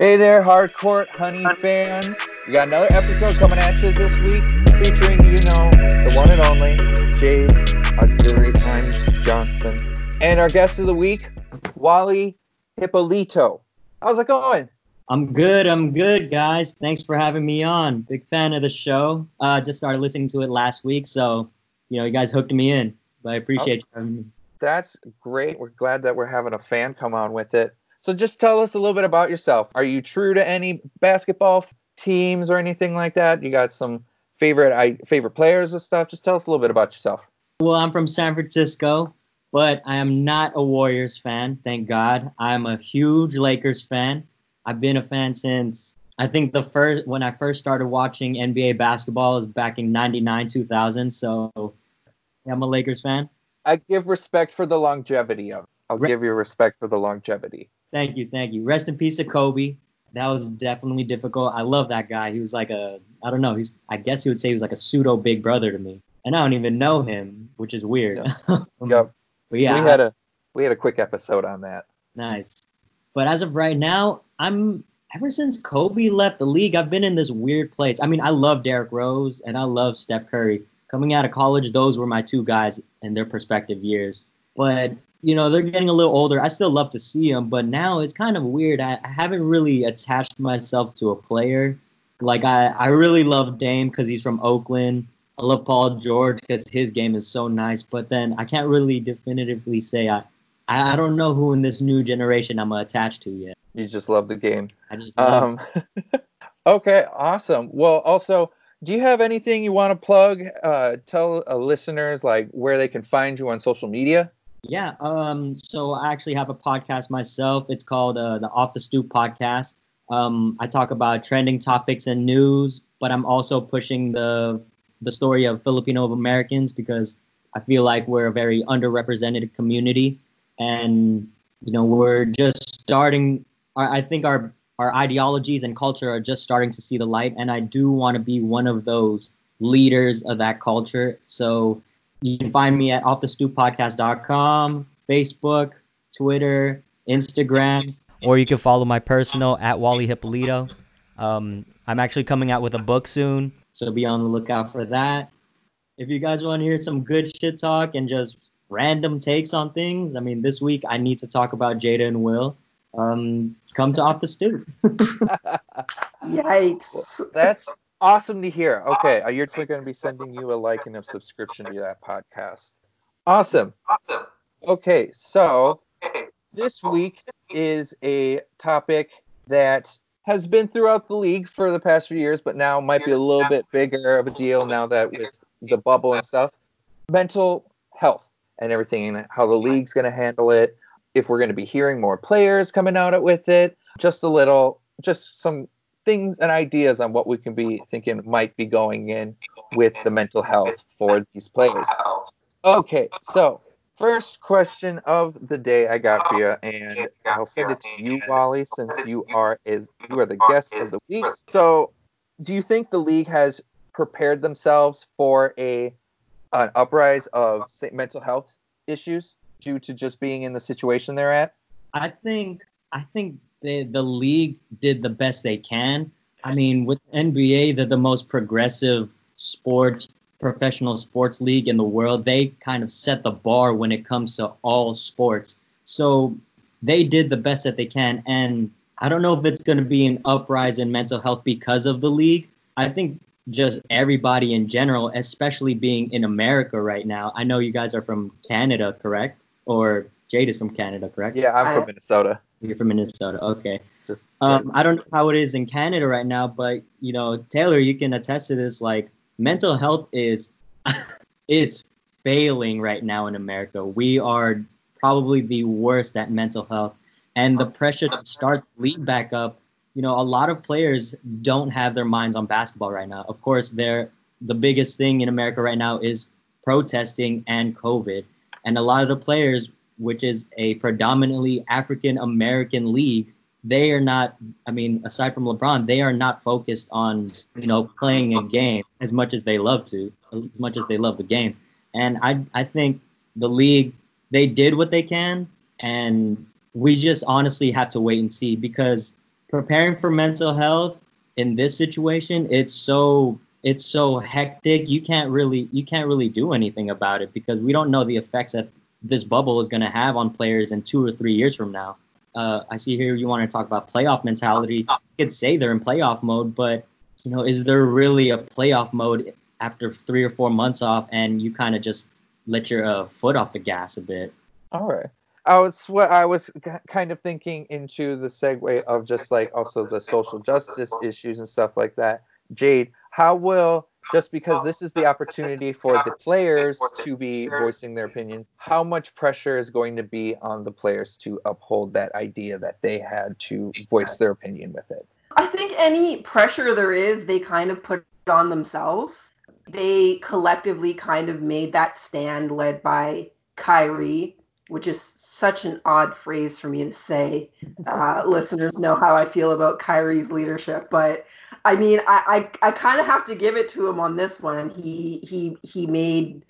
Hey there, hardcore honey fans. We got another episode coming at you this week featuring, the one and only Jay Azzurri-Himes Johnson. And our guest of the week, Wally Hipolito. How's it going? I'm good, guys. Thanks for having me on. Big fan of the show. Just started listening to it last week, so, you guys hooked me in. But I appreciate you having me. That's great. We're glad that we're having a fan come on with it. So just tell us a little bit about yourself. Are you true to any basketball teams or anything like that? You got some favorite players or stuff? Just tell us a little bit about yourself. Well, I'm from San Francisco, but I am not a Warriors fan, thank God. I'm a huge Lakers fan. I've been a fan since, I think when I first started watching NBA basketball was back in 99, 2000. So yeah, I'm a Lakers fan. I give respect for the longevity of it. I'll give you respect for the longevity. Thank you. Rest in peace to Kobe. That was definitely difficult. I love that guy. He was like I guess you would say he was like a pseudo big brother to me. And I don't even know him, which is weird. Yep. But yeah, we had a quick episode on that. Nice. But as of right now, ever since Kobe left the league, I've been in this weird place. I mean, I love Derrick Rose and I love Steph Curry. Coming out of college, those were my two guys in their prospective years. But they're getting a little older. I still love to see them, but now it's kind of weird. I haven't really attached myself to a player. Like, I really love Dame because he's from Oakland. I love Paul George because his game is so nice. But then I can't really definitively say I don't know who in this new generation I'm attached to yet. You just love the game. I just love it. Okay, awesome. Well, also, do you have anything you want to plug? Tell listeners, where they can find you on social media? Yeah, so I actually have a podcast myself. It's called the Off the Stoop Podcast. I talk about trending topics and news, but I'm also pushing the story of Filipino Americans because I feel like we're a very underrepresented community. And, we're just starting, I think our ideologies and culture are just starting to see the light. And I do want to be one of those leaders of that culture. So you can find me at offthestoopodcast.com, Facebook, Twitter, Instagram. Or you can follow my personal at Wally Hipolito. I'm actually coming out with a book soon. So be on the lookout for that. If you guys want to hear some good shit talk and just random takes on things, I mean, this week I need to talk about Jada and Will. Come to Off the Stoop. Yikes. That's awesome to hear. Okay, I'm actually going to be sending you a like and a subscription to that podcast. Awesome. Okay, so this week is a topic that has been throughout the league for the past few years, but now might be a little bit bigger of a deal now that with the bubble and stuff. Mental health and everything, and how the league's going to handle it, if we're going to be hearing more players coming out with it, just some things and ideas on what we can be thinking might be going in with the mental health for these players. Okay, so first question of the day I got for you, and I'll send it to you, Wally, since you are the guest of the week. So, do you think the league has prepared themselves for an uprise of mental health issues due to just being in the situation they're at? I think the league did the best they can. I mean, with NBA, they're the most progressive professional sports league in the world. They kind of set the bar when it comes to all sports. So they did the best that they can. And I don't know if it's going to be an uprising in mental health because of the league. I think just everybody in general, especially being in America right now. I know you guys are from Canada, correct? Or Jade is from Canada, correct? Yeah, I'm from Minnesota. You're from Minnesota, okay. I don't know how it is in Canada right now, but, Taylor, you can attest to this. Mental health is it's failing right now in America. We are probably the worst at mental health. And the pressure to start the league back up, a lot of players don't have their minds on basketball right now. Of course, the biggest thing in America right now is protesting and COVID. And a lot of the players, which is a predominantly African-American league, they are not, aside from LeBron, they are not focused on, playing a game as much as they love to, as much as they love the game. And I think the league, they did what they can, and we just honestly have to wait and see because preparing for mental health in this situation, it's so hectic. You can't really do anything about it because we don't know the effects that this bubble is going to have on players in 2 or 3 years from now. I see here you want to talk about playoff mentality. You could say they're in playoff mode, but you know, is there really a playoff mode after 3 or 4 months off and you kind of just let your foot off the gas a bit? All right. I was kind of thinking into the segue of just like also the social justice issues and stuff like that. Jade, how will, just because this is the opportunity for the players to be voicing their opinions, how much pressure is going to be on the players to uphold that idea that they had to voice their opinion with it? I think any pressure there is, they kind of put on themselves. They collectively kind of made that stand led by Kyrie, which is such an odd phrase for me to say. Listeners know how I feel about Kyrie's leadership, but I mean, I kind of have to give it to him on this one. He made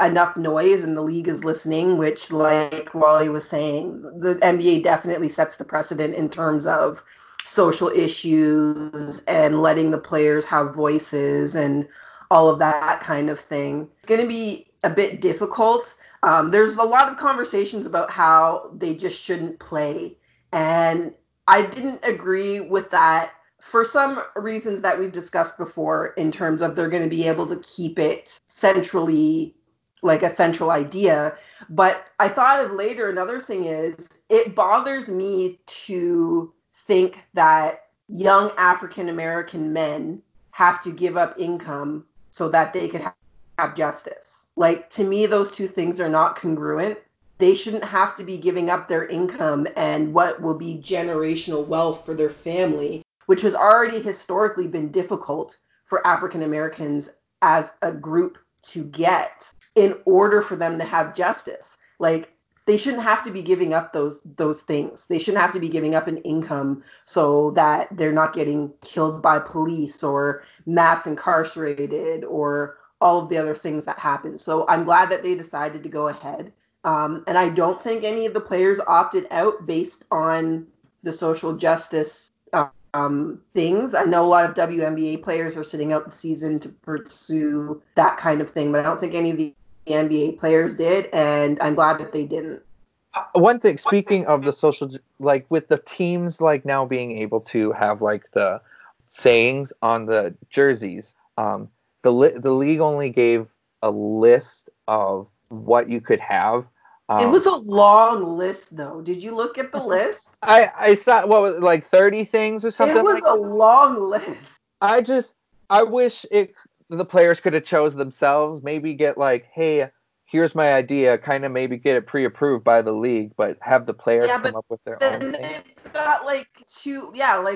enough noise and the league is listening, which, like Wally was saying, the NBA definitely sets the precedent in terms of social issues and letting the players have voices and all of that kind of thing. It's going to be a bit difficult. There's a lot of conversations about how they just shouldn't play. And I didn't agree with that for some reasons that we've discussed before, in terms of they're going to be able to keep it centrally, like a central idea. But I thought of later, another thing is, it bothers me to think that young African-American men have to give up income so that they could have justice. Like, to me, those two things are not congruent. They shouldn't have to be giving up their income and what will be generational wealth for their family, which has already historically been difficult for African Americans as a group to get, in order for them to have justice. Like, they shouldn't have to be giving up those things. They shouldn't have to be giving up an income so that they're not getting killed by police or mass incarcerated or all of the other things that happen. So I'm glad that they decided to go ahead. And I don't think any of the players opted out based on the social justice things. I know a lot of WNBA players are sitting out the season to pursue that kind of thing, but I don't think any of the NBA players did, and I'm glad that they didn't. One thing, speaking of the social, like with the teams like now being able to have like the sayings on the jerseys, the league only gave a list of what you could have. It was a long list, though. Did you look at the list? I saw, what was it, like 30 things or something? It was a long list. I wish the players could have chose themselves, maybe get like, hey, here's my idea, kind of maybe get it pre-approved by the league, but have the players come up with their own thing. Then they've got like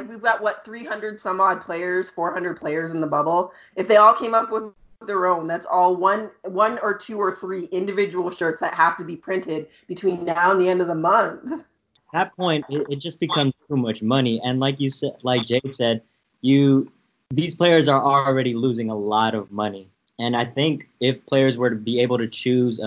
we've got, what, 300 some odd players, 400 players in the bubble. If they all came up with their own, that's all one or two or three individual shirts that have to be printed between now and the end of the month. At that point, it just becomes too much money, and like you said, like Jade said, these players are already losing a lot of money, and I think if players were to be able to choose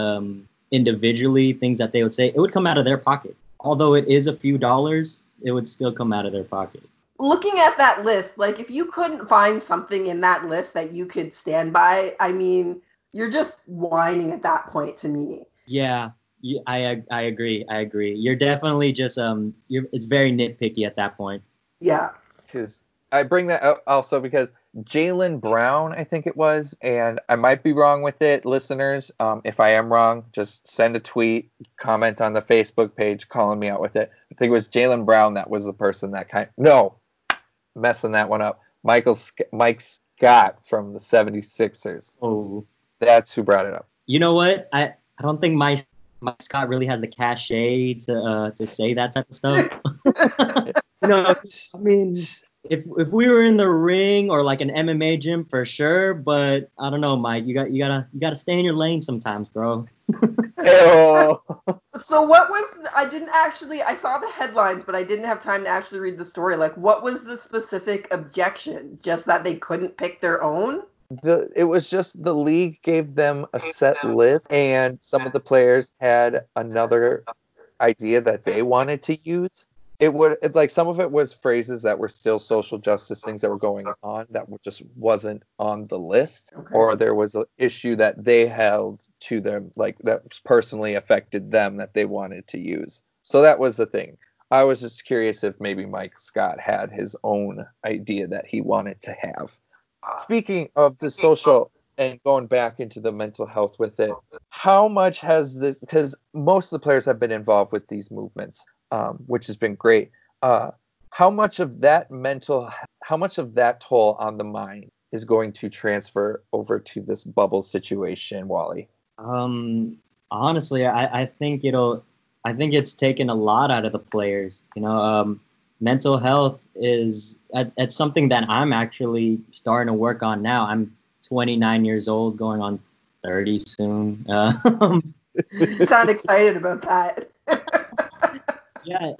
individually things that they would say, it would come out of their pocket. Although it is a few dollars, it would still come out of their pocket. Looking at that list, like if you couldn't find something in that list that you could stand by, I mean, you're just whining at that point to me. Yeah, I agree. You're definitely just it's very nitpicky at that point. Yeah. Because I bring that up also because Jaylen Brown, I think it was, and I might be wrong with it, listeners. If I am wrong, just send a tweet, comment on the Facebook page, calling me out with it. I think it was Jaylen Brown that was the person that messing that one up. Mike Scott from the 76ers. Oh, that's who brought it up. You know what? I don't think Mike Scott really has the cachet to say that type of stuff. No, I mean, If we were in the ring or like an MMA gym for sure, but I don't know, Mike. You gotta stay in your lane sometimes, bro. So what was? I saw the headlines, but I didn't have time to actually read the story. Like, what was the specific objection? Just that they couldn't pick their own? It was just the league gave them a set list, and some of the players had another idea that they wanted to use. It some of it was phrases that were still social justice things that were going on that just wasn't on the list, okay, or there was an issue that they held to them, like that personally affected them that they wanted to use. So that was the thing. I was just curious if maybe Mike Scott had his own idea that he wanted to have. Speaking of the social and going back into the mental health with it, how much has this, because most of the players have been involved with these movements, which has been great. How much of that toll on the mind is going to transfer over to this bubble situation, Wally? Honestly, I think it's taken a lot out of the players. You know, mental health is it's something that I'm actually starting to work on now. I'm 29 years old, going on 30 soon. You sound excited about that. Yeah,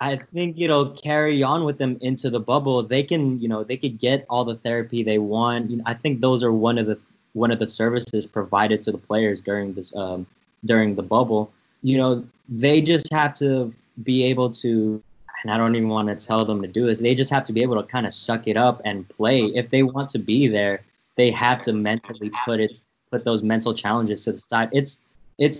I think it'll carry on with them into the bubble. They could get all the therapy they want. You know, I think those are one of the services provided to the players during this during the bubble. You know, they just have to be able to, and I don't even want to tell them to do this. They just have to be able to kind of suck it up and play. If they want to be there, they have to mentally put those mental challenges to the side. It's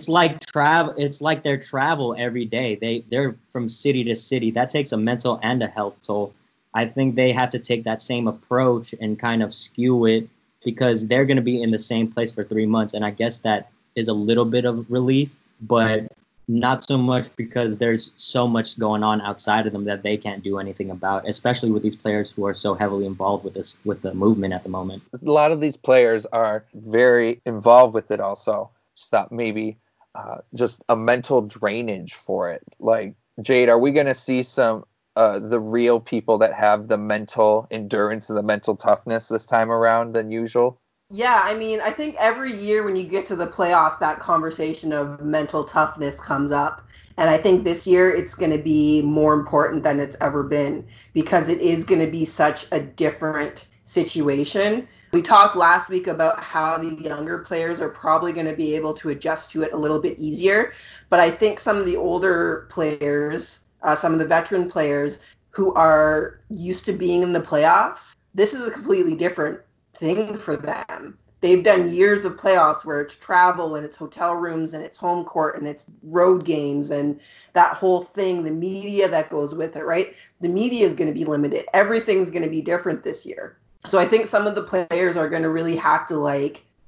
like travel. It's like their travel every day. They're from city to city. That takes a mental and a health toll. I think they have to take that same approach and kind of skew it because they're going to be in the same place for 3 months. And I guess that is a little bit of relief, but not so much because there's so much going on outside of them that they can't do anything about, especially with these players who are so heavily involved with the movement at the moment. A lot of these players are very involved with it also. Stop maybe just a mental drainage for it. Like, Jade, are we going to see some the real people that have the mental endurance and the mental toughness this time around than usual? Yeah, I mean, I think every year when you get to the playoffs, that conversation of mental toughness comes up. And I think this year it's going to be more important than it's ever been because it is going to be such a different situation. We talked last week about how the younger players are probably going to be able to adjust to it a little bit easier. But I think some of the older players, some of the veteran players who are used to being in the playoffs, this is a completely different thing for them. They've done years of playoffs where it's travel and it's hotel rooms and it's home court and it's road games and that whole thing, the media that goes with it, right? The media is going to be limited. Everything's going to be different this year. So I think some of the players are going to really have to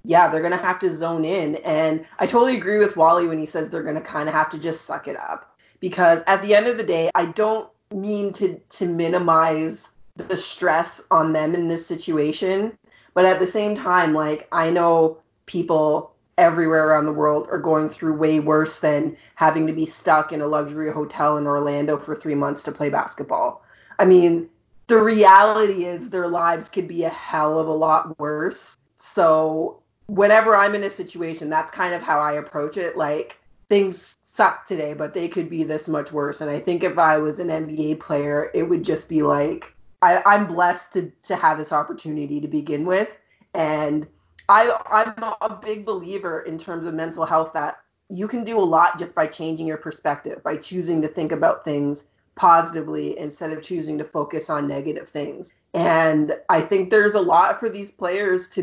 they're going to have to zone in. And I totally agree with Wally when he says they're going to kind of have to just suck it up. Because at the end of the day, I don't mean to minimize the stress on them in this situation. But at the same time, I know people everywhere around the world are going through way worse than having to be stuck in a luxury hotel in Orlando for 3 months to play basketball. I mean, the reality is their lives could be a hell of a lot worse. So whenever I'm in a situation, that's kind of how I approach it. Like, things suck today, but they could be this much worse. And I think if I was an NBA player, it would just be I'm blessed to have this opportunity to begin with. And I'm a big believer in terms of mental health that you can do a lot just by changing your perspective, by choosing to think about things positively instead of choosing to focus on negative things. And I think there's a lot for these players to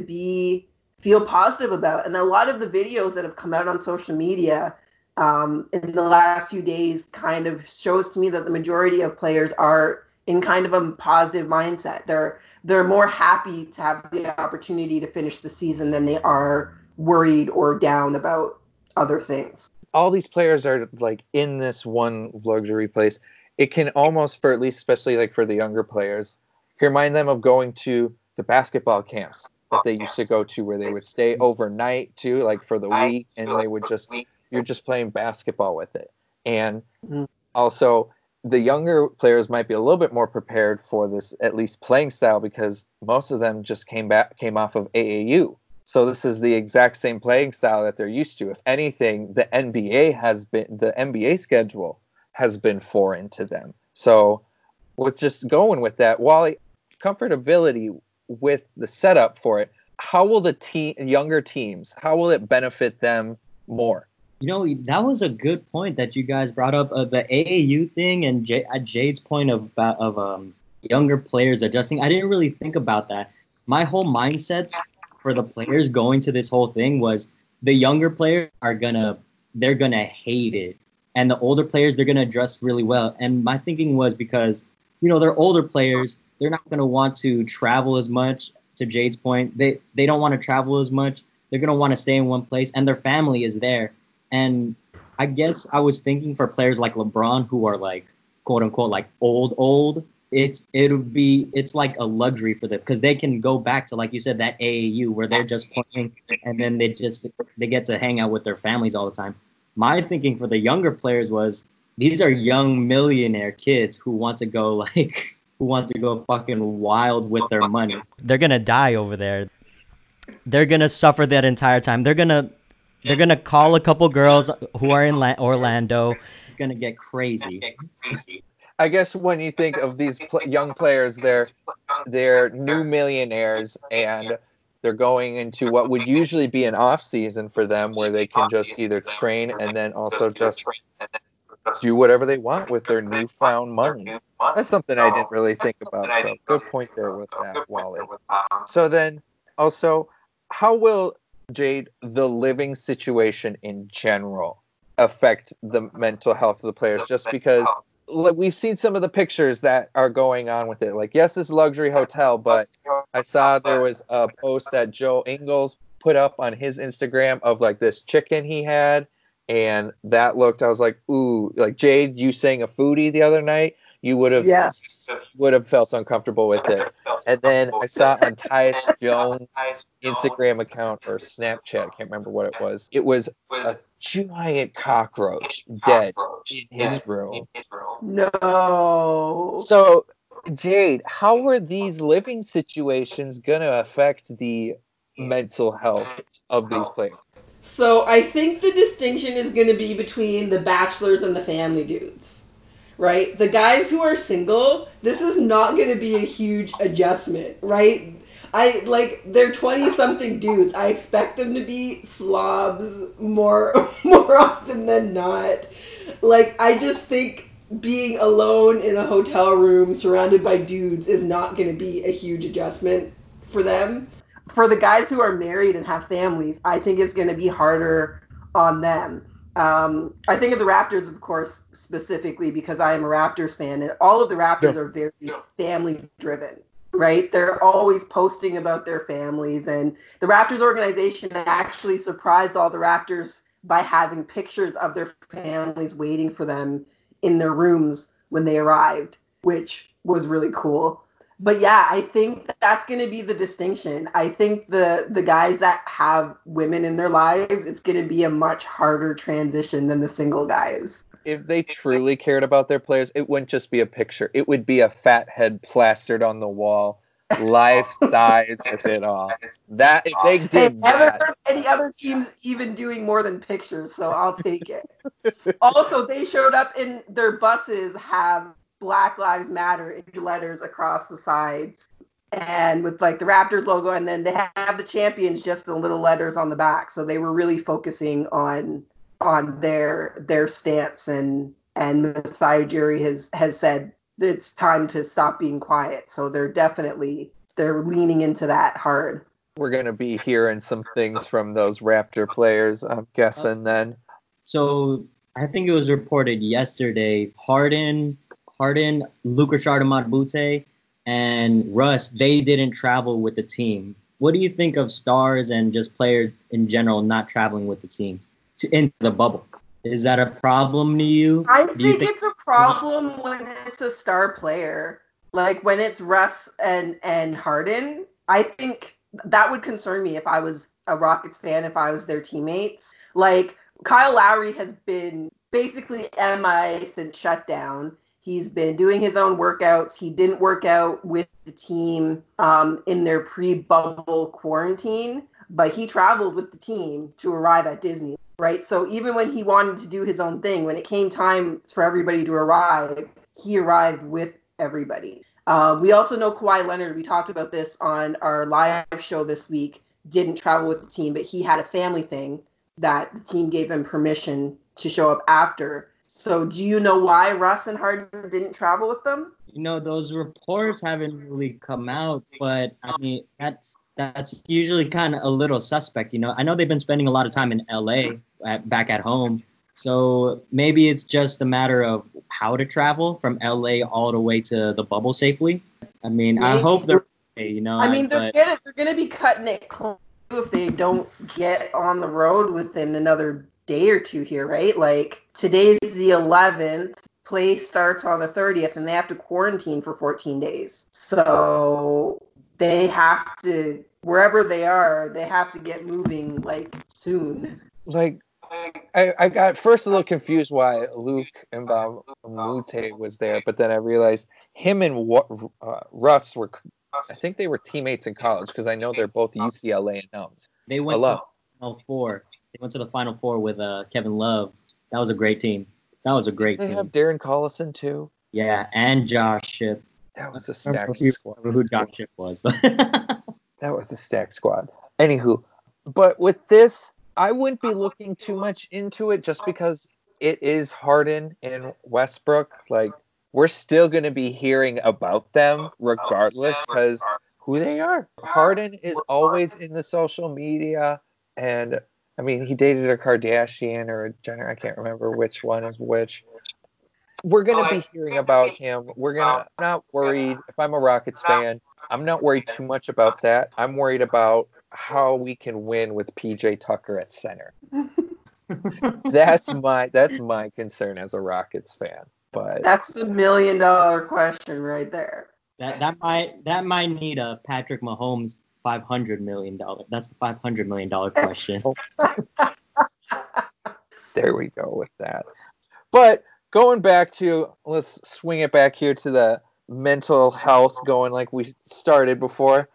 feel positive about. And a lot of the videos that have come out on social media in the last few days kind of shows to me that the majority of players are in kind of a positive mindset. They're more happy to have the opportunity to finish the season than they are worried or down about other things. All these players are in this one luxury place. It can almost, for at least especially for the younger players, remind them of going to the basketball camps that they used to go to where they would stay overnight too, for the week, and they would you're just playing basketball with it. And also the younger players might be a little bit more prepared for this, at least playing style, because most of them just came off of AAU. So this is the exact same playing style that they're used to. If anything, the NBA schedule has been foreign to them. So with just going with that, Wally, comfortability with the setup for it, how will the younger teams, how will it benefit them more? You know, that was a good point that you guys brought up, the AAU thing and Jade's point of younger players adjusting. I didn't really think about that. My whole mindset for the players going to this whole thing was the younger players they're gonna hate it, and the older players, they're gonna adjust really well. And my thinking was, because you know they're older players, they're not gonna want to travel as much. To Jade's point, they don't want to travel as much. They're gonna want to stay in one place, and their family is there. And I guess I was thinking for players like LeBron, who are like quote unquote like old. It's like a luxury for them, because they can go back to, like you said, that AAU where they're just playing, and then they get to hang out with their families all the time. My thinking for the younger players was, these are young millionaire kids who want to go fucking wild with their money. They're gonna die over there. They're gonna suffer that entire time. They're gonna call a couple girls who are in Orlando. It's gonna get crazy. I guess when you think of these young players, they're new millionaires, and they're going into what would usually be an off season for them, where they can just either train and then also just do whatever they want with their newfound money. That's something I didn't really think about. So good point there with that, Wally. So then also, how will, Jade, the living situation in general affect the mental health of the players? Just because we've seen some of the pictures that are going on with it. Like, yes, it's a luxury hotel, but I saw there was a post that Joe Ingles put up on his Instagram of like this chicken he had. And that looked, I was like, ooh, like Jade, you sang a foodie the other night. You would have felt uncomfortable with it. And then I saw on Tyus Jones' Instagram account or Snapchat, I can't remember what it was. It was a giant cockroach dead in his room. No. So, Jade, how are these living situations going to affect the mental health of these players? So I think the distinction is going to be between the bachelors and the family dudes. Right? The guys who are single, this is not going to be a huge adjustment, right? They're 20-something dudes. I expect them to be slobs more often than not. Like, I just think being alone in a hotel room surrounded by dudes is not going to be a huge adjustment for them. For the guys who are married and have families, I think it's going to be harder on them. I think of the Raptors, of course, specifically because I am a Raptors fan, and all of the Raptors are very family-driven, right? They're always posting about their families, and the Raptors organization actually surprised all the Raptors by having pictures of their families waiting for them in their rooms when they arrived, which was really cool. But yeah, I think that's going to be the distinction. I think the guys that have women in their lives, it's going to be a much harder transition than the single guys. If they truly cared about their players, it wouldn't just be a picture. It would be a fat head plastered on the wall, life size with it all. That if they did that. I've never heard of any other teams even doing more than pictures, so I'll take it. Also, they showed up in their buses have Black Lives Matter in letters across the sides, and with like the Raptors logo, and then they have the champions just in little letters on the back. So they were really focusing on their stance, and Masai Ujiri has said it's time to stop being quiet. So they're leaning into that hard. We're going to be hearing some things from those Raptor players, I'm guessing then. So I think it was reported yesterday, Harden, Luc Mbah a Moute, and Russ, they didn't travel with the team. What do you think of stars and just players in general not traveling with the team into the bubble? Is that a problem to you? I think it's a problem when it's a star player. Like when it's Russ and Harden, I think that would concern me if I was a Rockets fan, if I was their teammates. Like Kyle Lowry has been basically MIA since shutdown. He's been doing his own workouts. He didn't work out with the team in their pre-bubble quarantine, but he traveled with the team to arrive at Disney, right? So even when he wanted to do his own thing, when it came time for everybody to arrive, he arrived with everybody. We also know Kawhi Leonard, we talked about this on our live show this week, didn't travel with the team, but he had a family thing that the team gave him permission to show up after. So do you know why Russ and Harden didn't travel with them? You know, those reports haven't really come out, but I mean, that's usually kind of a little suspect, you know. I know they've been spending a lot of time in LA back at home. So maybe it's just a matter of how to travel from LA all the way to the bubble safely. I mean, maybe. I hope they're okay, you know. I mean, they're gonna be cutting it close if they don't get on the road within another day or two here, right? Like, today's the 11th. Play starts on the 30th, and they have to quarantine for 14 days. So they have to, wherever they are, they have to get moving, like, soon. Like, I got first a little confused why Luc Mbah a Moute was there, but then I realized him and Russ were, I think they were teammates in college, because I know they're both UCLA alums. They went to the Final Four. They went to the Final Four with Kevin Love. That was a great team. They have Darren Collison, too. Yeah, and Josh Shipp. That was a stacked squad. I don't know who Josh Shipp was, but that was a stacked squad. Anywho, but with this, I wouldn't be looking too much into it just because it is Harden and Westbrook. Like, we're still going to be hearing about them regardless because who they are. Harden is always in the social media, and I mean, he dated a Kardashian or a Jenner. I can't remember which one is which. We're going to be hearing about him. I'm not worried. If I'm a Rockets fan, I'm not worried too much about that. I'm worried about how we can win with PJ Tucker at center. That's my concern as a Rockets fan. But that's the $1 million question right there. That might need a Patrick Mahomes $500 million. That's the $500 million question. There we go with that. But going back to, let's swing it back here to the mental health going like we started before.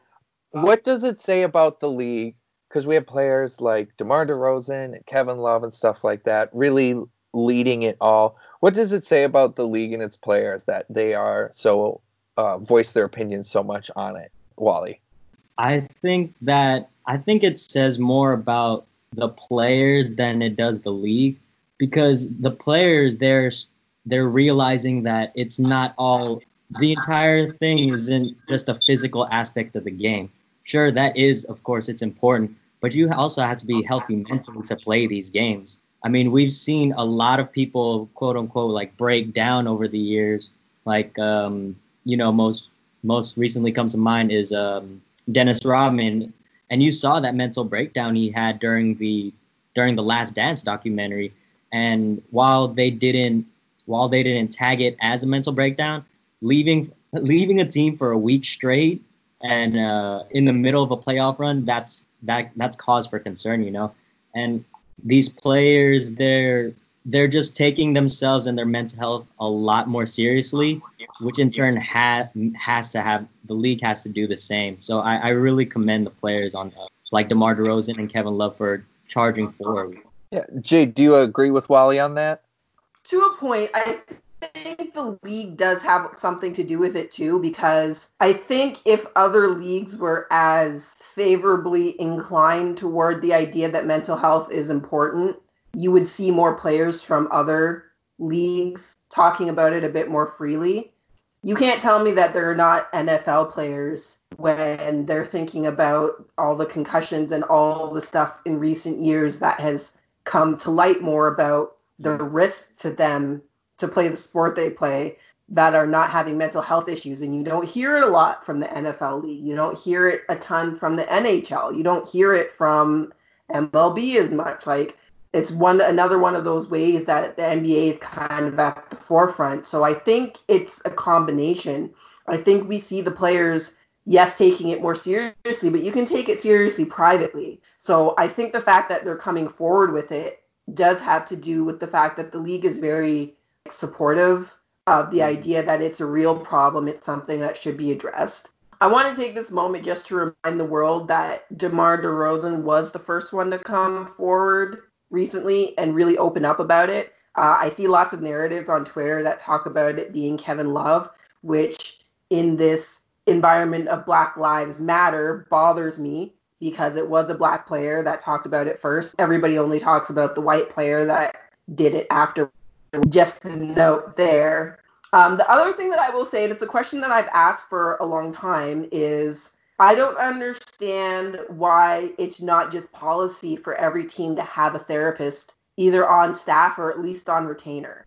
What does it say about the league? Because we have players like DeMar DeRozan and Kevin Love and stuff like that really leading it all. What does it say about the league and its players that they are so voice their opinion so much on it, Wally? I think it says more about the players than it does the league, because the players, they're realizing that it's not all. The entire thing isn't just the physical aspect of the game. Sure, that is, of course, it's important, but you also have to be healthy mentally to play these games. I mean, we've seen a lot of people, quote unquote, like break down over the years. Like, you know, most recently comes to mind is Dennis Rodman, and you saw that mental breakdown he had during the Last Dance documentary. And while they didn't tag it as a mental breakdown, leaving a team for a week straight and in the middle of a playoff run, that's cause for concern, you know. And these players, they're just taking themselves and their mental health a lot more seriously, which in turn the league has to do the same. So I really commend the players on like DeMar DeRozan and Kevin Love for charging forward. Yeah, Jay, do you agree with Wally on that? To a point, I think the league does have something to do with it too, because I think if other leagues were as favorably inclined toward the idea that mental health is important, you would see more players from other leagues talking about it a bit more freely. You can't tell me that there are not NFL players when they're thinking about all the concussions and all the stuff in recent years that has come to light more about the risk to them to play the sport they play, that are not having mental health issues. And you don't hear it a lot from the NFL league. You don't hear it a ton from the NHL. You don't hear it from MLB as much. Like, it's another one of those ways that the NBA is kind of at the forefront. So I think it's a combination. I think we see the players, yes, taking it more seriously, but you can take it seriously privately. So I think the fact that they're coming forward with it does have to do with the fact that the league is very supportive of the idea that it's a real problem. It's something that should be addressed. I want to take this moment just to remind the world that DeMar DeRozan was the first one to come forward recently and really open up about it. I see lots of narratives on Twitter that talk about it being Kevin Love, which in this environment of Black Lives Matter bothers me, because it was a black player that talked about it first. Everybody only talks about the white player that did it after. Just a note there. The other thing that I will say, and it's a question that I've asked for a long time, is I don't understand why it's not just policy for every team to have a therapist either on staff or at least on retainer.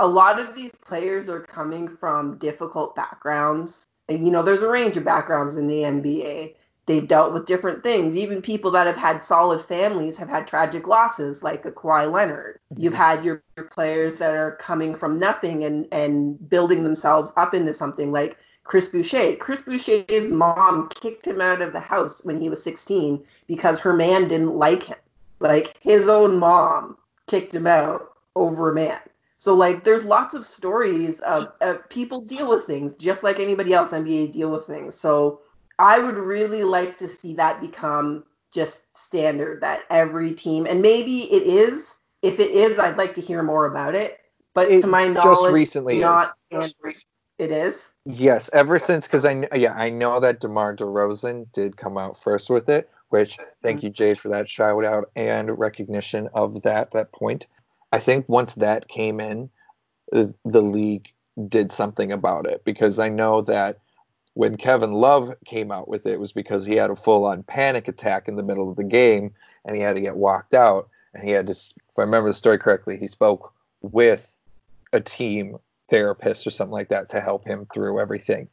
A lot of these players are coming from difficult backgrounds. And, you know, there's a range of backgrounds in the NBA. They've dealt with different things. Even people that have had solid families have had tragic losses, like a Kawhi Leonard. You've had your players that are coming from nothing and building themselves up into something, like Chris Boucher. Chris Boucher's mom kicked him out of the house when he was 16 because her man didn't like him. Like, his own mom kicked him out over a man. So, like, there's lots of stories of people deal with things, just like anybody else. NBA deal with things. So I would really like to see that become just standard, that every team, and maybe it is. If it is, I'd like to hear more about it. But to my knowledge, just recently not is. It is? Yes, ever since, because I know that DeMar DeRozan did come out first with it, which, thank you, Jay, for that shout out and recognition of that point. I think once that came in, the league did something about it, because I know that when Kevin Love came out with it, it was because he had a full-on panic attack in the middle of the game, and he had to get walked out. And he had to, if I remember the story correctly, he spoke with a team therapist or something like that to help him through everything.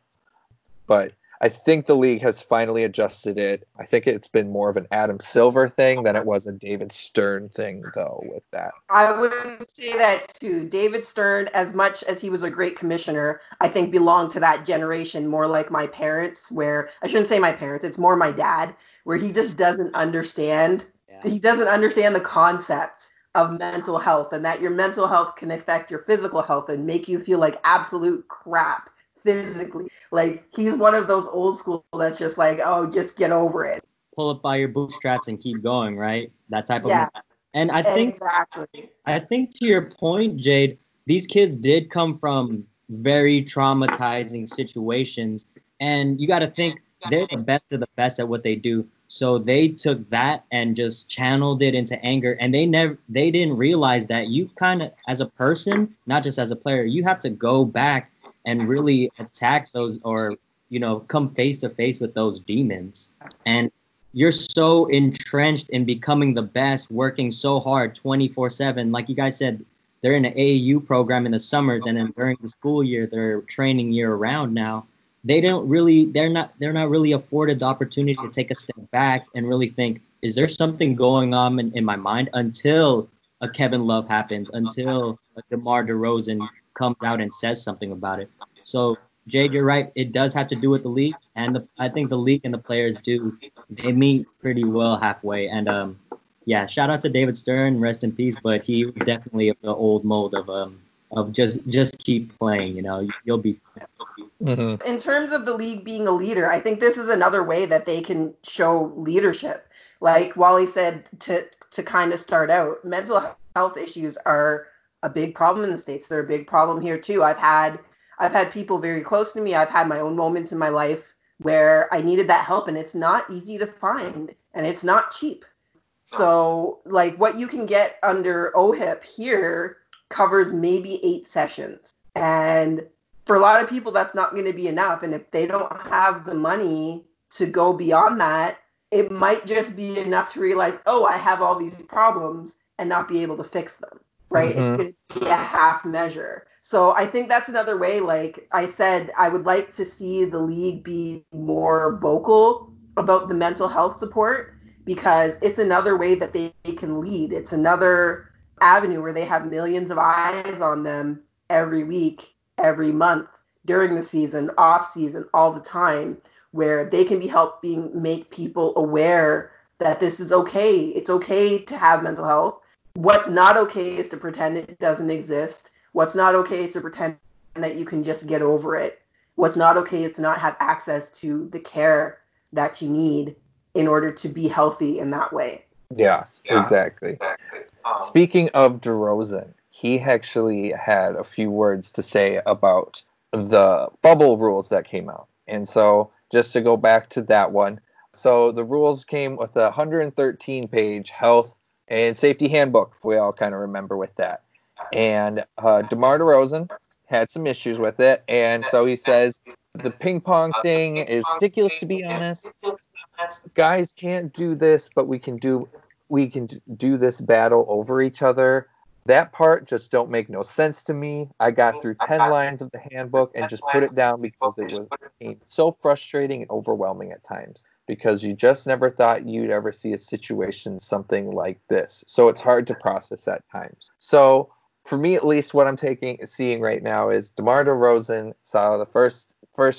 But I think the league has finally adjusted it. I think it's been more of an Adam Silver thing than it was a David Stern thing, though, with that. I would say that, too. David Stern, as much as he was a great commissioner, I think belonged to that generation, more like my parents, where – I shouldn't say my parents. It's more my dad, where he just doesn't understand. Yeah. He doesn't understand the concept of mental health, and that your mental health can affect your physical health and make you feel like absolute crap physically. Like, he's one of those old school that's just like, oh, just get over it, pull up by your bootstraps and keep going, right? That type of mindset. And I think exactly. I think to your point, Jade, these kids did come from very traumatizing situations, and you got to think they're the best of the best at what they do. So they took that and just channeled it into anger, and they didn't realize that you kind of, as a person, not just as a player, you have to go back and really attack those, or, you know, come face to face with those demons. And you're so entrenched in becoming the best, working so hard 24/7. Like you guys said, they're in an AAU program in the summers, and then during the school year, they're training year round now. They don't really, they're not really afforded the opportunity to take a step back and really think, is there something going on in my mind, until a Kevin Love happens, until a DeMar DeRozan comes out and says something about it. So, Jade, you're right. It does have to do with the league, and I think the league and the players do. They meet pretty well halfway. And shout out to David Stern, rest in peace. But he was definitely of the old mold of just keep playing. You know, you'll be. Mm-hmm. In terms of the league being a leader, I think this is another way that they can show leadership. Like Wally said, to kind of start out, mental health issues are a big problem in the States. They're a big problem here too. I've had people very close to me. I've had my own moments in my life where I needed that help, and it's not easy to find, and it's not cheap. So like what you can get under OHIP here covers maybe 8 sessions. And for a lot of people, that's not going to be enough. And if they don't have the money to go beyond that, it might just be enough to realize, oh, I have all these problems and not be able to fix them. Right? Mm-hmm. It's going to be a half measure. So I think that's another way. Like I said, I would like to see the league be more vocal about the mental health support, because it's another way that they can lead. It's another avenue where they have millions of eyes on them every week, every month, during the season, off season, all the time, where they can be helping make people aware that this is okay. It's okay to have mental health. What's not okay is to pretend it doesn't exist. What's not okay is to pretend that you can just get over it. What's not okay is to not have access to the care that you need in order to be healthy in that way. Yeah. Exactly. Speaking of DeRozan, he actually had a few words to say about the bubble rules that came out. And so just to go back to that one, So the rules came with a 113-page health and safety handbook, if we all kind of remember with that. And DeMar DeRozan had some issues with it, and so he says the ping pong thing is ridiculous, to be honest. Guys can't do this, but we can do this battle over each other. That part just don't make no sense to me. I got through 10 lines of the handbook and just put it down because it was so frustrating and overwhelming at times, because you just never thought you'd ever see a situation, something like this. So it's hard to process at times. So for me, at least, what I'm seeing right now is DeMar DeRozan saw the first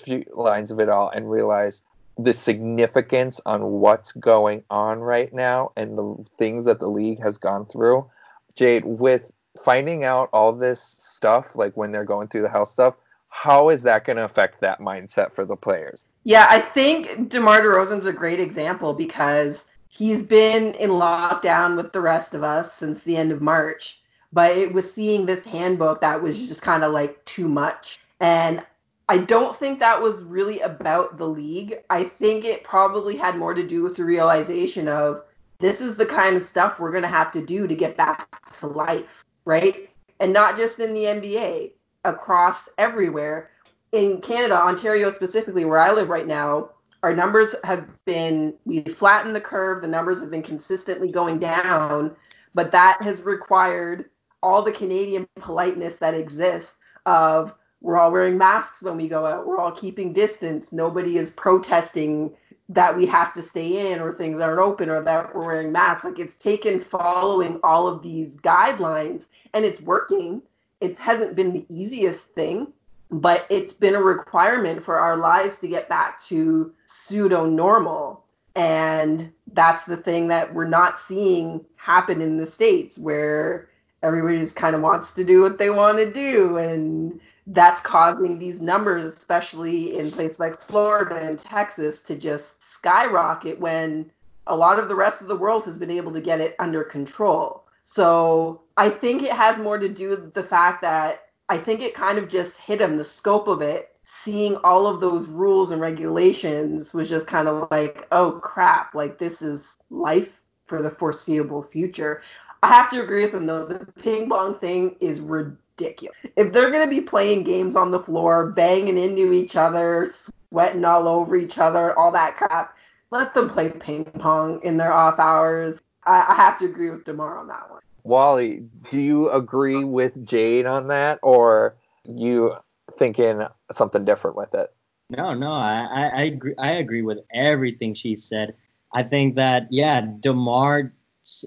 few lines of it all and realized the significance on what's going on right now and the things that the league has gone through. Jade, with finding out all this stuff, like when they're going through the health stuff, how is that going to affect that mindset for the players? Yeah, I think DeMar DeRozan's a great example because he's been in lockdown with the rest of us since the end of March, but it was seeing this handbook that was just kind of like too much. And I don't think that was really about the league. I think it probably had more to do with the realization of, this is the kind of stuff we're going to have to do to get back to life, right? And not just in the NBA, across everywhere. In Canada, Ontario specifically, where I live right now, our numbers have been, we flattened the curve, the numbers have been consistently going down, but that has required all the Canadian politeness that exists of, we're all wearing masks when we go out, we're all keeping distance, nobody is protesting that we have to stay in or things aren't open or that we're wearing masks. Like, it's taken following all of these guidelines and it's working. It hasn't been the easiest thing, but it's been a requirement for our lives to get back to pseudo normal. And that's the thing that we're not seeing happen in the States, where everybody just kind of wants to do what they want to do. And that's causing these numbers, especially in places like Florida and Texas, to just skyrocket when a lot of the rest of the world has been able to get it under control. So I think it has more to do with the fact that I think it kind of just hit him, the scope of it, seeing all of those rules and regulations was just kind of like, oh crap, like this is life for the foreseeable future. I have to agree with him though, the ping pong thing is ridiculous. If they're going to be playing games on the floor, banging into each other, sweating all over each other, all that crap, let them play ping pong in their off hours. I have to agree with DeMar on that one. Wally, do you agree with Jade on that, or you thinking something different with it? No, I agree with everything she said. I think that, yeah, DeMar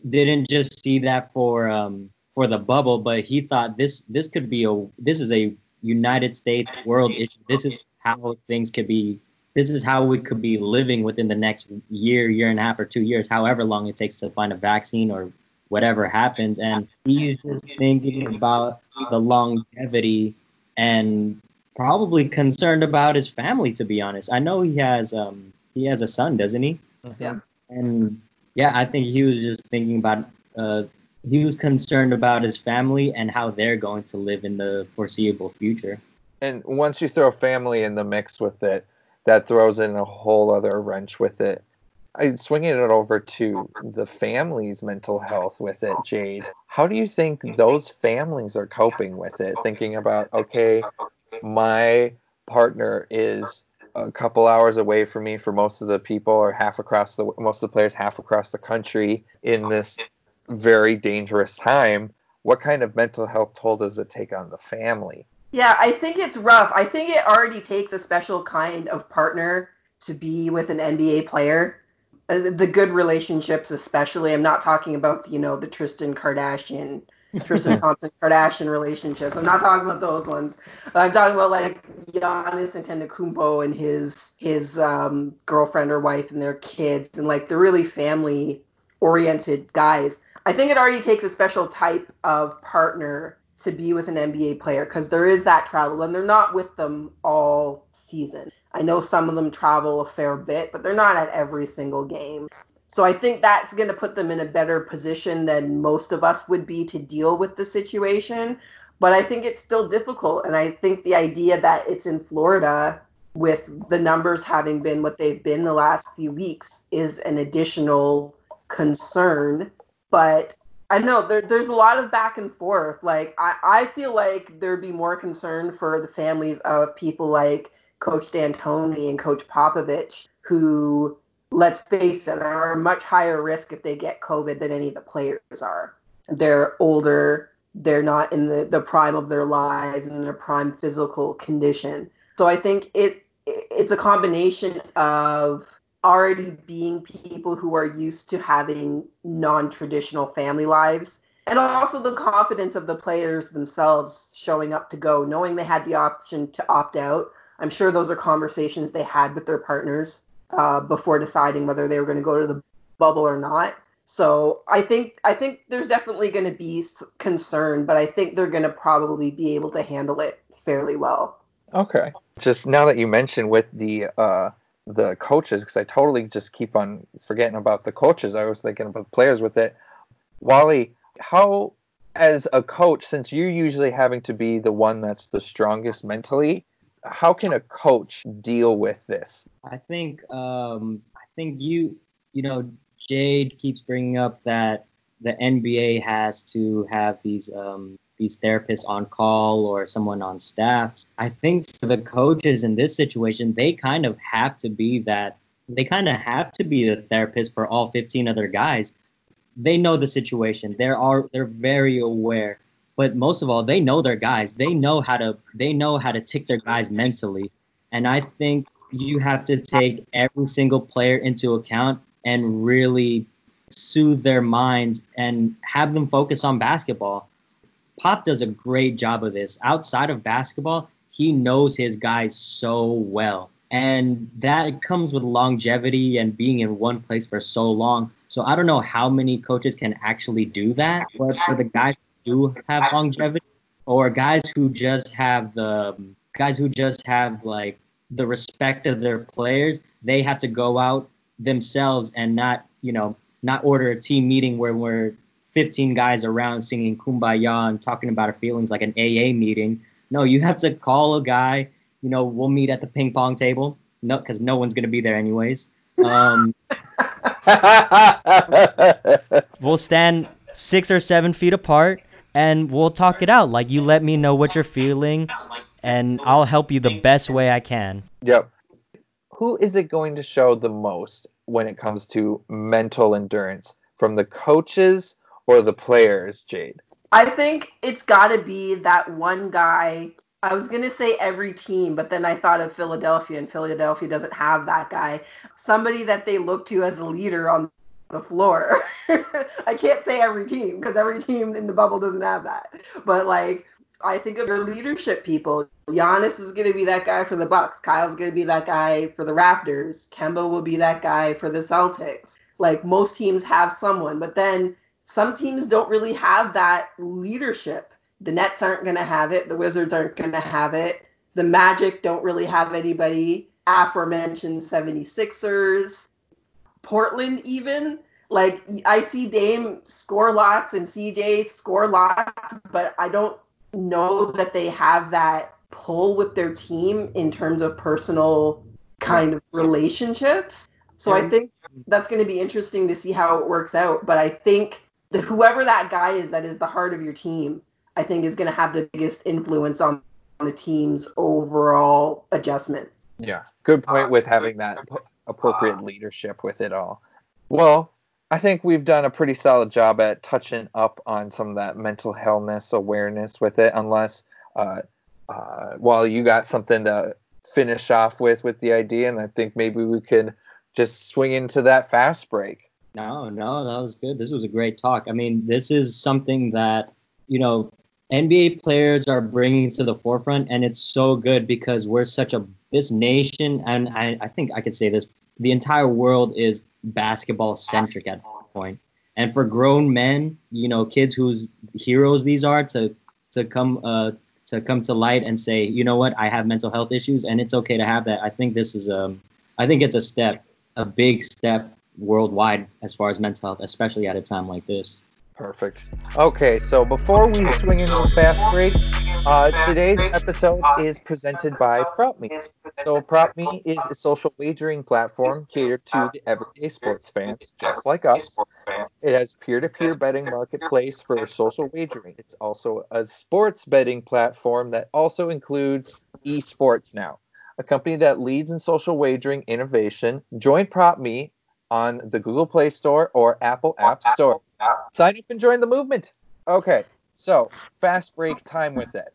didn't just see that for the bubble, but he thought this could be this is a United States world issue. This is how things could be. This is how we could be living within the next year, year and a half, or 2 years, however long it takes to find a vaccine or whatever happens. And he's just thinking about the longevity and probably concerned about his family, to be honest. I know he has a son, doesn't he? Yeah. And yeah, I think he was just thinking about he was concerned about his family and how they're going to live in the foreseeable future. And once you throw family in the mix with it, that throws in a whole other wrench with it. Swinging it over to the family's mental health with it, Jade, how do you think those families are coping with it? Thinking about, okay, my partner is a couple hours away from me for most of the people, or most of the players half across the country in this very dangerous time. What kind of mental health toll does it take on the family? Yeah, I think it's rough. I think it already takes a special kind of partner to be with an NBA player. The good relationships especially. I'm not talking about, the Tristan Thompson-Kardashian relationships. I'm not talking about those ones. I'm talking about like Giannis Antetokounmpo and his girlfriend or wife and their kids, and like the really family-oriented guys. I think it already takes a special type of partner to be with an NBA player because there is that travel, and they're not with them all season. I know some of them travel a fair bit, but they're not at every single game. So I think that's going to put them in a better position than most of us would be to deal with the situation. But I think it's still difficult. And I think the idea that it's in Florida with the numbers having been what they've been the last few weeks, is an additional concern. But I know there's a lot of back and forth. Like, I feel like there'd be more concern for the families of people like Coach D'Antoni and Coach Popovich, who, let's face it, are much higher risk if they get COVID than any of the players are. They're older. They're not in the prime of their lives and their prime physical condition. So I think it's a combination of already being people who are used to having non-traditional family lives, and also the confidence of the players themselves showing up to go, knowing they had the option to opt out. I'm sure those are conversations they had with their partners before deciding whether they were going to go to the bubble or not. So I think there's definitely going to be concern, but I think they're going to probably be able to handle it fairly well. Okay. Just now that you mentioned with the coaches, because I totally just keep on forgetting about the coaches. I was thinking about players with it. Wally, how, as a coach, since you're usually having to be the one that's the strongest mentally, how can a coach deal with this? I think you know, Jade keeps bringing up that the NBA has to have these therapists on call or someone on staff. I think for the coaches in this situation, they kind of have to be the therapist for all 15 other guys. They know the situation. They're very aware, but most of all, they know their guys. They know how to tick their guys mentally. And I think you have to take every single player into account and really soothe their minds and have them focus on basketball. Pop does a great job of this. Outside of basketball, he knows his guys so well. And that comes with longevity and being in one place for so long. So I don't know how many coaches can actually do that. But for the guys who do have longevity, or guys who just have like the respect of their players, they have to go out themselves and not order a team meeting where we're 15 guys around singing Kumbaya and talking about our feelings like an AA meeting. No, you have to call a guy, we'll meet at the ping pong table. No, because no one's going to be there anyways. We'll stand 6 or 7 feet apart and we'll talk it out. Like, you let me know what you're feeling and I'll help you the best way I can. Yep. Who is it going to show the most when it comes to mental endurance, from the coaches or the players, Jade? I think it's got to be that one guy. I was going to say every team, but then I thought of Philadelphia, and Philadelphia doesn't have that guy. Somebody that they look to as a leader on the floor. I can't say every team because every team in the bubble doesn't have that. But, like, I think of your leadership people. Giannis is going to be that guy for the Bucks. Kyle's going to be that guy for the Raptors. Kemba will be that guy for the Celtics. Like, most teams have someone, but then some teams don't really have that leadership. The Nets aren't going to have it. The Wizards aren't going to have it. The Magic don't really have anybody. Aforementioned 76ers. Portland even. Like, I see Dame score lots and CJ score lots, but I don't know that they have that pull with their team in terms of personal kind of relationships. So I think that's going to be interesting to see how it works out. But I think whoever that guy is that is the heart of your team, I think is going to have the biggest influence on the team's overall adjustment. Yeah, good point with having that appropriate leadership with it all. Well, I think we've done a pretty solid job at touching up on some of that mental healthness awareness with it, unless while you got something to finish off with the idea, and I think maybe we could just swing into that fast break. No, that was good. This was a great talk. I mean, this is something that, NBA players are bringing to the forefront, and it's so good because we're such this nation, and I think I could say this, the entire world is basketball-centric at that point. And for grown men, kids whose heroes these are, to come to light and say, you know what, I have mental health issues, and it's okay to have that. I think this is it's a step, a big step worldwide as far as mental health, especially at a time like this. Perfect. Okay, so before we swing into the fast breaks, Today's episode is presented by PropMe. So PropMe is a social wagering platform catered to the everyday sports fans, just like us. It has peer-to-peer betting marketplace for social wagering. It's also a sports betting platform that also includes eSports Now, a company that leads in social wagering innovation. Join PropMe on the Google Play Store or Apple App Store. Sign up and join the movement. Okay, so fast break time with it.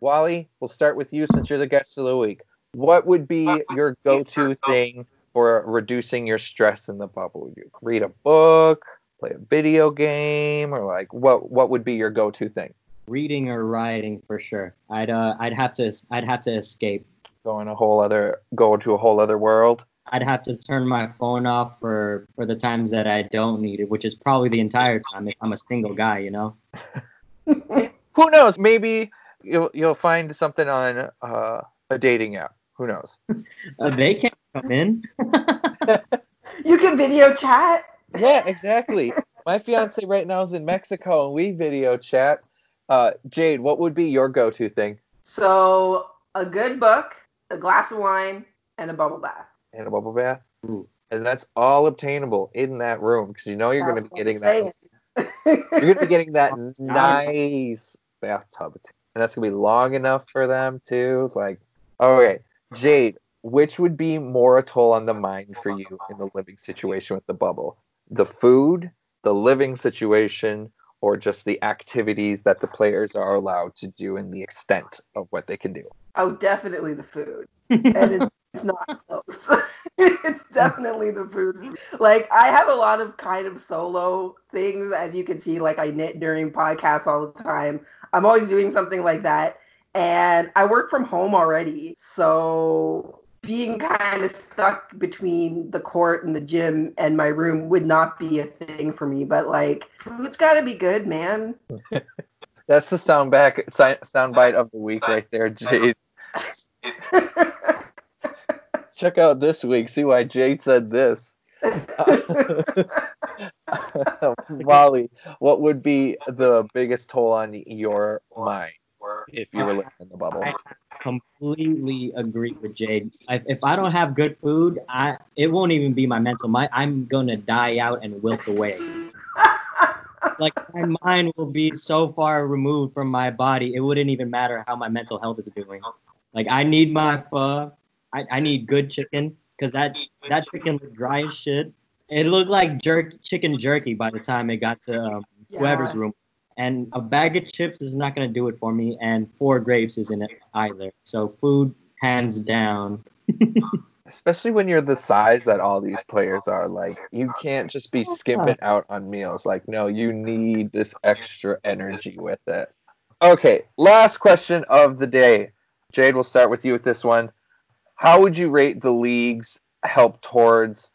Wally, we'll start with you since you're the guest of the week. What would be your go-to thing for reducing your stress in the bubble? Would you read a book, play a video game, or like what would be your go-to thing? Reading or writing for sure. I'd have to escape. Go to a whole other world. I'd have to turn my phone off for the times that I don't need it, which is probably the entire time if I'm a single guy, you know? Who knows? Maybe you'll find something on a dating app. Who knows? They can't come in. You can video chat. Yeah, exactly. My fiance right now is in Mexico, and we video chat. Jade, what would be your go-to thing? So a good book, a glass of wine, and a bubble bath. Ooh. And that's all obtainable in that room because you know you're going to be getting that. You're going to be getting that nice bathtub, and that's going to be long enough for them too. Like, okay, Jade, which would be more a toll on the mind for you in the living situation with the bubble? The food, the living situation, or just the activities that the players are allowed to do and the extent of what they can do? Oh, definitely the food. It's not close. It's definitely the food. Like, I have a lot of kind of solo things, as you can see. Like, I knit during podcasts all the time. I'm always doing something like that. And I work from home already. So being kind of stuck between the court and the gym and my room would not be a thing for me. But, like, food's got to be good, man. That's the soundbite of the week right there, Jade. Check out this week. See why Jade said this. Molly, what would be the biggest toll on your mind if you were living in the bubble? I completely agree with Jade. If I don't have good food, it won't even be my mental mind. I'm going to die out and wilt away. Like, my mind will be so far removed from my body, it wouldn't even matter how my mental health is doing. Like, I need my pho. I need good chicken because that chicken looked dry as shit. It looked like chicken jerky by the time it got to whoever's room. And a bag of chips is not going to do it for me, and 4 grapes isn't it either. So food, hands down. Especially when you're the size that all these players are. Like, you can't just be skipping out on meals. Like, no, you need this extra energy with it. Okay, last question of the day. Jade, we'll start with you with this one. How would you rate the league's help towards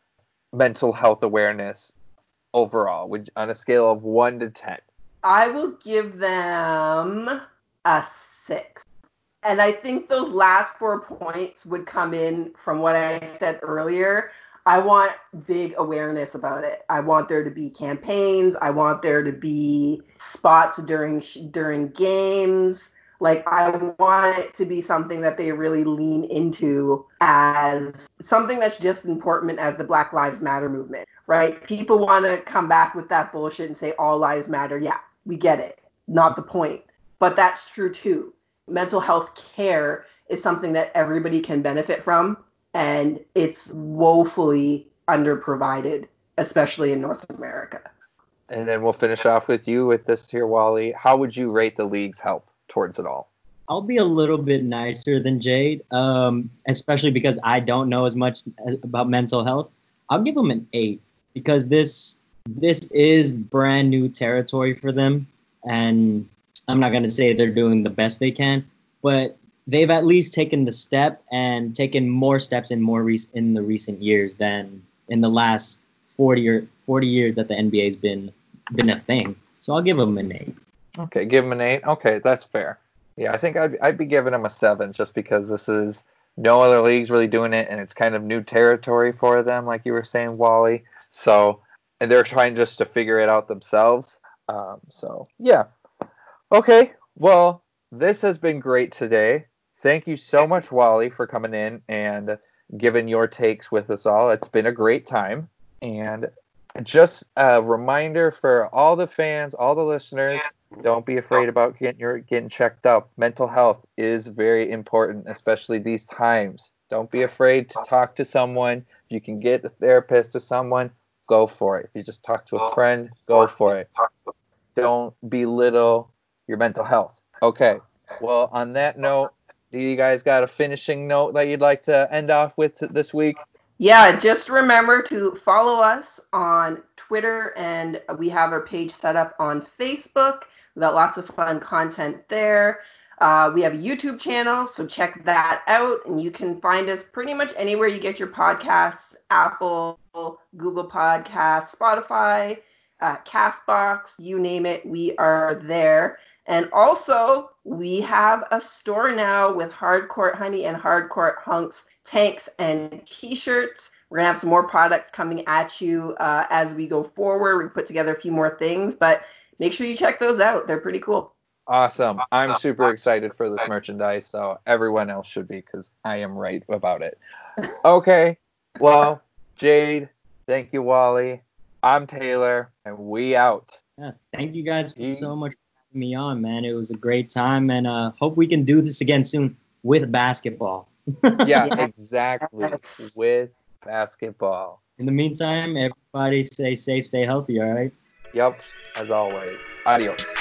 mental health awareness overall, on a scale of 1 to 10? I will give them a 6. And I think those last 4 points would come in from what I said earlier. I want big awareness about it. I want there to be campaigns. I want there to be spots during games. Like, I want it to be something that they really lean into as something that's just important as the Black Lives Matter movement, right? People want to come back with that bullshit and say all lives matter. Yeah, we get it. Not the point. But that's true, too. Mental health care is something that everybody can benefit from, and it's woefully underprovided, especially in North America. And then we'll finish off with you with this here, Wally. How would you rate the league's help towards it all? I'll be a little bit nicer than Jade, especially because I don't know as much about mental health. I'll give them an 8 because this is brand new territory for them, and I'm not going to say they're doing the best they can, but they've at least taken the step and taken more steps in the recent years than in the last 40 years that the NBA's been a thing. So I'll give them an 8. Okay, give him an 8. Okay, that's fair. Yeah, I think I'd be giving him a 7 just because this is no other league's really doing it, and it's kind of new territory for them, like you were saying, Wally. So, and they're trying just to figure it out themselves. Okay, well, this has been great today. Thank you so much, Wally, for coming in and giving your takes with us all. It's been a great time. And just a reminder for all the fans, all the listeners, don't be afraid about getting checked up. Mental health is very important, especially these times. Don't be afraid to talk to someone. If you can get a therapist or someone, go for it. If you just talk to a friend, go for it. Don't belittle your mental health. Okay. Well, on that note, do you guys got a finishing note that you'd like to end off with this week? Yeah, just remember to follow us on Twitter, and we have our page set up on Facebook. We've got lots of fun content there. We have a YouTube channel, so check that out, and you can find us pretty much anywhere you get your podcasts: Apple, Google Podcasts, Spotify, Castbox, you name it, we are there. And also, we have a store now with Hardcourt Honey and Hardcourt Hunks tanks and t-shirts. We're going to have some more products coming at you as we go forward. We put together a few more things, but make sure you check those out. They're pretty cool. Awesome. I'm super excited for this merchandise, so everyone else should be, because I am right about it. Okay. Well, Jade, thank you, Wally. I'm Taylor, and we out. Yeah, thank you guys so much for having me on, man. It was a great time, and hope we can do this again soon with basketball. Yeah, exactly. With basketball. In the meantime, everybody stay safe, stay healthy, all right? Yep, as always. Adios.